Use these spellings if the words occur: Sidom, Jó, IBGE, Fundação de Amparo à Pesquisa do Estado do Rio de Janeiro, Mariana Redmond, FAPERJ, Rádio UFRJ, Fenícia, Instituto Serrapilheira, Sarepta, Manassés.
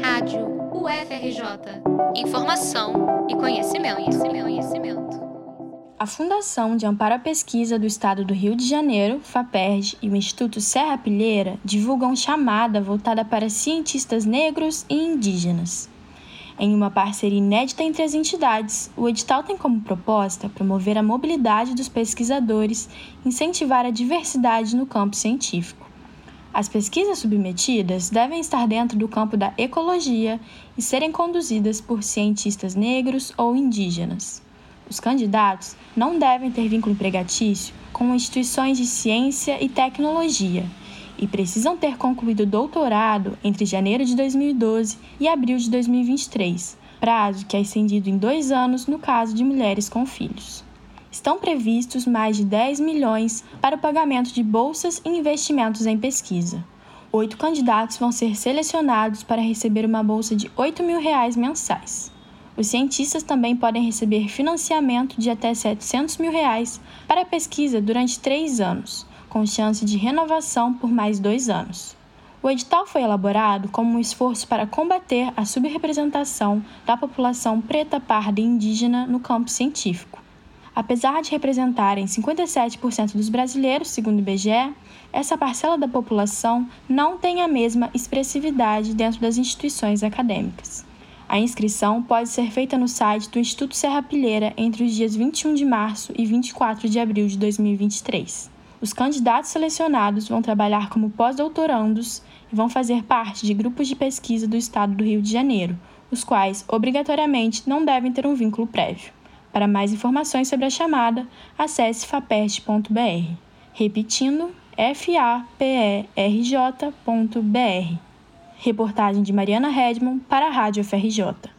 Rádio UFRJ. Informação e conhecimento. A Fundação de Amparo à Pesquisa do Estado do Rio de Janeiro, FAPERJ, e o Instituto Serrapilheira divulgam chamada voltada para cientistas negros e indígenas. Em uma parceria inédita entre as entidades, o edital tem como proposta promover a mobilidade dos pesquisadores, incentivar a diversidade no campo científico. As pesquisas submetidas devem estar dentro do campo da ecologia e serem conduzidas por cientistas negros ou indígenas. Os candidatos não devem ter vínculo empregatício com instituições de ciência e tecnologia e precisam ter concluído o doutorado entre janeiro de 2012 e abril de 2023, prazo que é estendido em 2 anos no caso de mulheres com filhos. Estão previstos mais de 10 milhões para o pagamento de bolsas e investimentos em pesquisa. 8 candidatos vão ser selecionados para receber uma bolsa de R$8.000 mensais. Os cientistas também podem receber financiamento de até R$700.000 para a pesquisa durante 3 anos, com chance de renovação por mais 2 anos. O edital foi elaborado como um esforço para combater a subrepresentação da população preta, parda e indígena no campo científico. Apesar de representarem 57% dos brasileiros, segundo o IBGE, essa parcela da população não tem a mesma expressividade dentro das instituições acadêmicas. A inscrição pode ser feita no site do Instituto Serrapilheira entre os dias 21 de março e 24 de abril de 2023. Os candidatos selecionados vão trabalhar como pós-doutorandos e vão fazer parte de grupos de pesquisa do Estado do Rio de Janeiro, os quais, obrigatoriamente, não devem ter um vínculo prévio. Para mais informações sobre a chamada, acesse faperj.br. Repetindo, faperj.br. Reportagem de Mariana Redmond para a Rádio UFRJ.